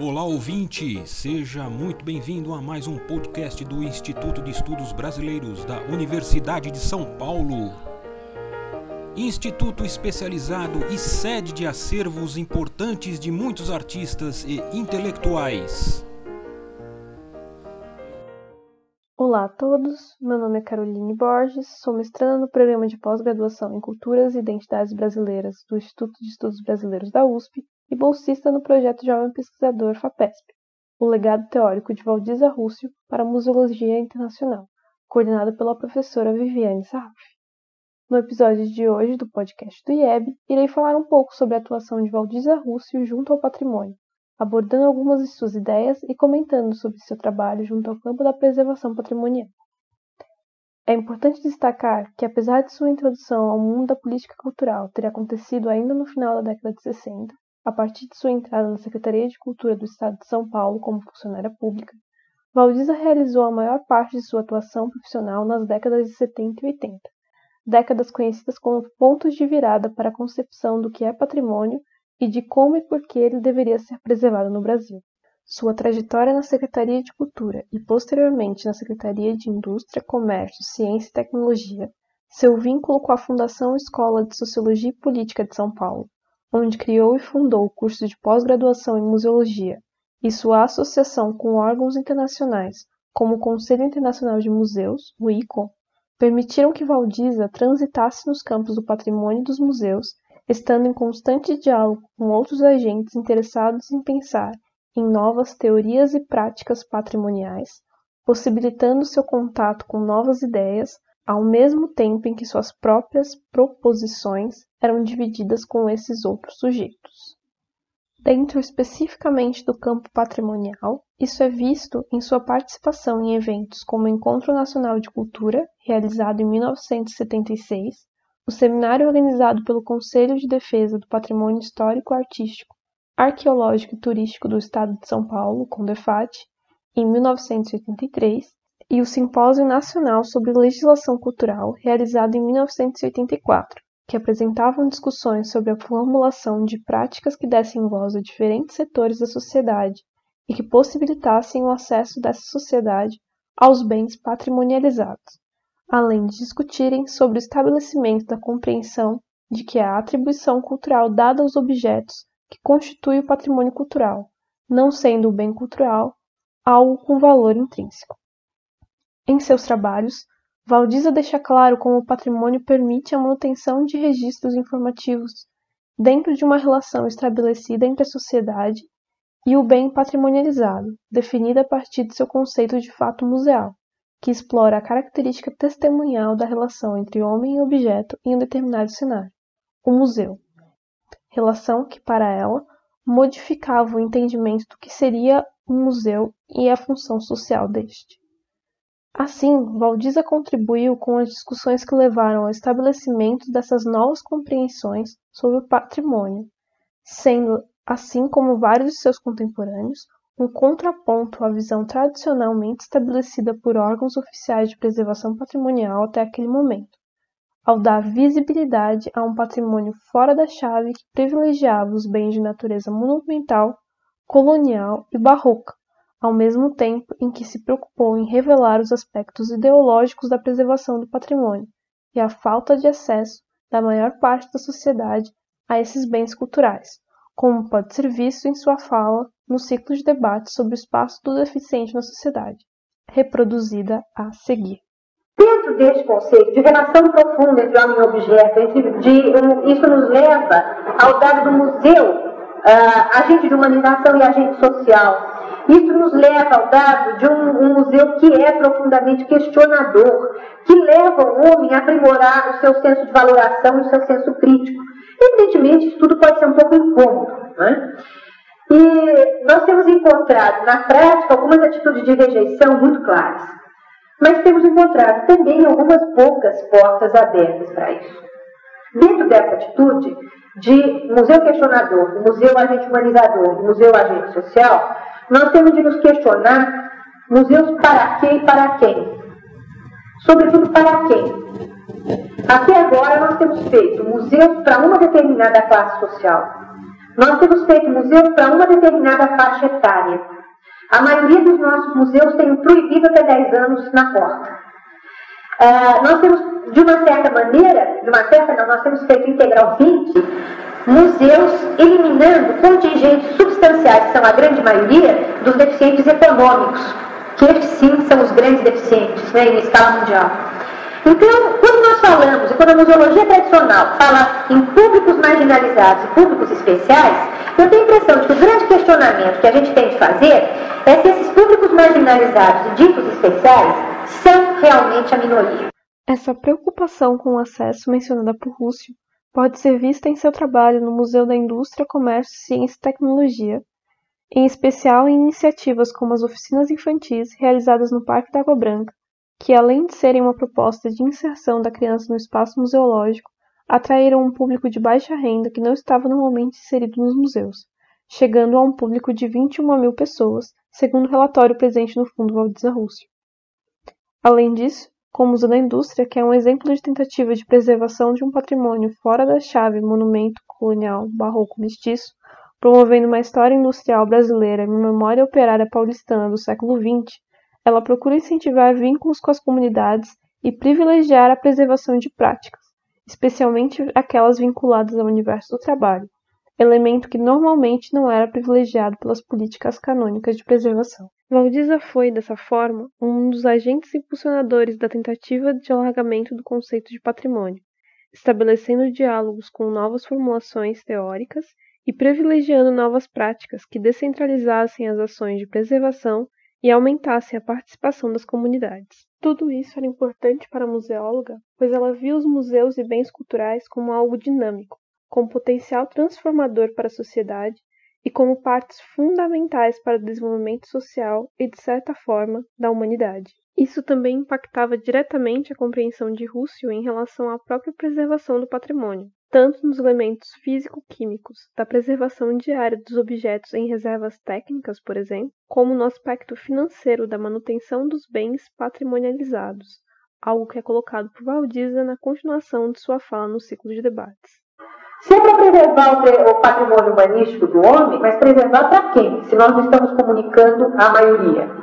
Olá, ouvinte! Seja muito bem-vindo a mais um podcast do Instituto de Estudos Brasileiros da Universidade de São Paulo. Instituto especializado e sede de acervos importantes de muitos artistas e intelectuais. Olá a todos, meu nome é Caroline Borges, sou mestranda no programa de pós-graduação em Culturas e Identidades Brasileiras do Instituto de Estudos Brasileiros da USP e bolsista no projeto Jovem Pesquisador FAPESP, o legado teórico de Waldisa Rússio para a Museologia Internacional, coordenado pela professora Viviane Sarraf. No episódio de hoje do podcast do IEB, irei falar um pouco sobre a atuação de Waldisa Rússio junto ao patrimônio, abordando algumas de suas ideias e comentando sobre seu trabalho junto ao campo da preservação patrimonial. É importante destacar que, apesar de sua introdução ao mundo da política cultural ter acontecido ainda no final da década de 60, a partir de sua entrada na Secretaria de Cultura do Estado de São Paulo como funcionária pública, Waldisa realizou a maior parte de sua atuação profissional nas décadas de 70 e 80, décadas conhecidas como pontos de virada para a concepção do que é patrimônio e de como e por que ele deveria ser preservado no Brasil. Sua trajetória na Secretaria de Cultura e, posteriormente, na Secretaria de Indústria, Comércio, Ciência e Tecnologia, seu vínculo com a Fundação Escola de Sociologia e Política de São Paulo, onde criou e fundou o curso de pós-graduação em Museologia, e sua associação com órgãos internacionais, como o Conselho Internacional de Museus, o ICOM, permitiram que Waldisa transitasse nos campos do patrimônio e dos museus, estando em constante diálogo com outros agentes interessados em pensar em novas teorias e práticas patrimoniais, possibilitando seu contato com novas ideias, ao mesmo tempo em que suas próprias proposições eram divididas com esses outros sujeitos. Dentro especificamente do campo patrimonial, isso é visto em sua participação em eventos como o Encontro Nacional de Cultura, realizado em 1976, o seminário organizado pelo Conselho de Defesa do Patrimônio Histórico e Artístico, Arqueológico e Turístico do Estado de São Paulo, CONDEPHAAT, em 1983, e o Simpósio Nacional sobre Legislação Cultural, realizado em 1984, que apresentavam discussões sobre a formulação de práticas que dessem voz a diferentes setores da sociedade e que possibilitassem o acesso dessa sociedade aos bens patrimonializados, além de discutirem sobre o estabelecimento da compreensão de que a atribuição cultural dada aos objetos que constitui o patrimônio cultural, não sendo o bem cultural algo com valor intrínseco. Em seus trabalhos, Waldisa deixa claro como o patrimônio permite a manutenção de registros informativos dentro de uma relação estabelecida entre a sociedade e o bem patrimonializado, definida a partir de seu conceito de fato museal, que explora a característica testemunhal da relação entre homem e objeto em um determinado cenário, o museu. Relação que, para ela, modificava o entendimento do que seria um museu e a função social deste. Assim, Waldisa contribuiu com as discussões que levaram ao estabelecimento dessas novas compreensões sobre o patrimônio, sendo, assim como vários de seus contemporâneos, um contraponto à visão tradicionalmente estabelecida por órgãos oficiais de preservação patrimonial até aquele momento, ao dar visibilidade a um patrimônio fora da chave que privilegiava os bens de natureza monumental, colonial e barroca, ao mesmo tempo em que se preocupou em revelar os aspectos ideológicos da preservação do patrimônio e a falta de acesso da maior parte da sociedade a esses bens culturais, como pode ser visto em sua fala no ciclo de debate sobre o espaço do deficiente na sociedade, reproduzida a seguir. Dentro deste conceito de relação profunda entre homem e objeto, isso nos leva ao dado do museu, agente de humanização e agente social. Isso nos leva ao dado de um museu que é profundamente questionador, que leva o homem a aprimorar o seu senso de valoração e o seu senso crítico. Evidentemente, isso tudo pode ser um pouco incômodo, né? E nós temos encontrado na prática algumas atitudes de rejeição muito claras, mas temos encontrado também algumas poucas portas abertas para isso. Dentro dessa atitude de museu questionador, museu agente humanizador, museu agente social, nós temos de nos questionar museus para quê e para quem, sobretudo para quem. Até agora nós temos feito museus para uma determinada classe social, Nós temos feito museu para uma determinada faixa etária. A maioria dos nossos museus tem o proibido até 10 anos na porta. Nós temos, de uma certa maneira, nós temos feito integral 20, museus eliminando contingentes substanciais, que são a grande maioria, dos deficientes econômicos, que estes sim são os grandes deficientes, né, em escala mundial. Então, quando nós falamos, e quando a museologia tradicional fala em públicos marginalizados e públicos especiais, eu tenho a impressão de que o grande questionamento que a gente tem de fazer é se esses públicos marginalizados e ditos especiais são realmente a minoria. Essa preocupação com o acesso mencionada por Rússio pode ser vista em seu trabalho no Museu da Indústria, Comércio, Ciência e Tecnologia, em especial em iniciativas como as oficinas infantis realizadas no Parque da Água Branca, que, além de serem uma proposta de inserção da criança no espaço museológico, atraíram um público de baixa renda que não estava normalmente inserido nos museus, chegando a um público de 21 mil pessoas, segundo o relatório presente no Fundo Waldisa Rússio. Além disso, com o Museu da Indústria, que é um exemplo de tentativa de preservação de um patrimônio fora da chave monumento colonial barroco mestiço, promovendo uma história industrial brasileira e uma memória operária paulistana do século XX, ela procura incentivar vínculos com as comunidades e privilegiar a preservação de práticas, especialmente aquelas vinculadas ao universo do trabalho, elemento que normalmente não era privilegiado pelas políticas canônicas de preservação. Waldisa foi, dessa forma, um dos agentes impulsionadores da tentativa de alargamento do conceito de patrimônio, estabelecendo diálogos com novas formulações teóricas e privilegiando novas práticas que descentralizassem as ações de preservação e aumentassem a participação das comunidades. Tudo isso era importante para a museóloga, pois ela via os museus e bens culturais como algo dinâmico, com potencial transformador para a sociedade e como partes fundamentais para o desenvolvimento social e, de certa forma, da humanidade. Isso também impactava diretamente a compreensão de Rússio em relação à própria preservação do patrimônio, tanto nos elementos físico-químicos, da preservação diária dos objetos em reservas técnicas, por exemplo, como no aspecto financeiro da manutenção dos bens patrimonializados, algo que é colocado por Waldisa na continuação de sua fala no ciclo de debates. Se é para preservar o patrimônio humanístico do homem, mas preservar para quem, se nós não estamos comunicando à maioria?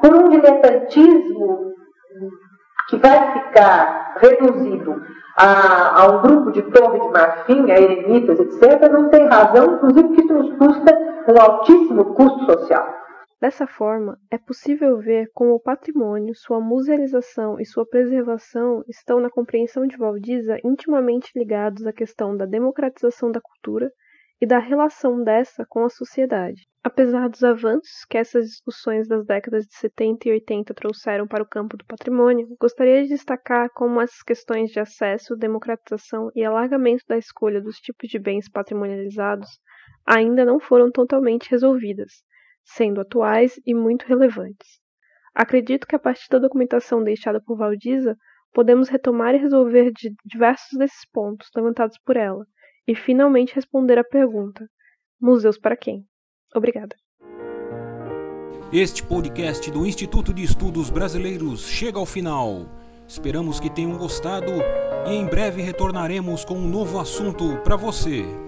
Por um diletantismo que vai ficar reduzido a um grupo de torre de marfim, a eremitas, etc., não tem razão, inclusive que isso nos custa um altíssimo custo social. Dessa forma, é possível ver como o patrimônio, sua musealização e sua preservação estão, na compreensão de Waldisa, intimamente ligados à questão da democratização da cultura e da relação dessa com a sociedade. Apesar dos avanços que essas discussões das décadas de 70 e 80 trouxeram para o campo do patrimônio, gostaria de destacar como essas questões de acesso, democratização e alargamento da escolha dos tipos de bens patrimonializados ainda não foram totalmente resolvidas, sendo atuais e muito relevantes. Acredito que, a partir da documentação deixada por Waldisa, podemos retomar e resolver diversos desses pontos levantados por ela e finalmente responder à pergunta: museus para quem? Obrigada. Este podcast do Instituto de Estudos Brasileiros chega ao final. Esperamos que tenham gostado e em breve retornaremos com um novo assunto para você.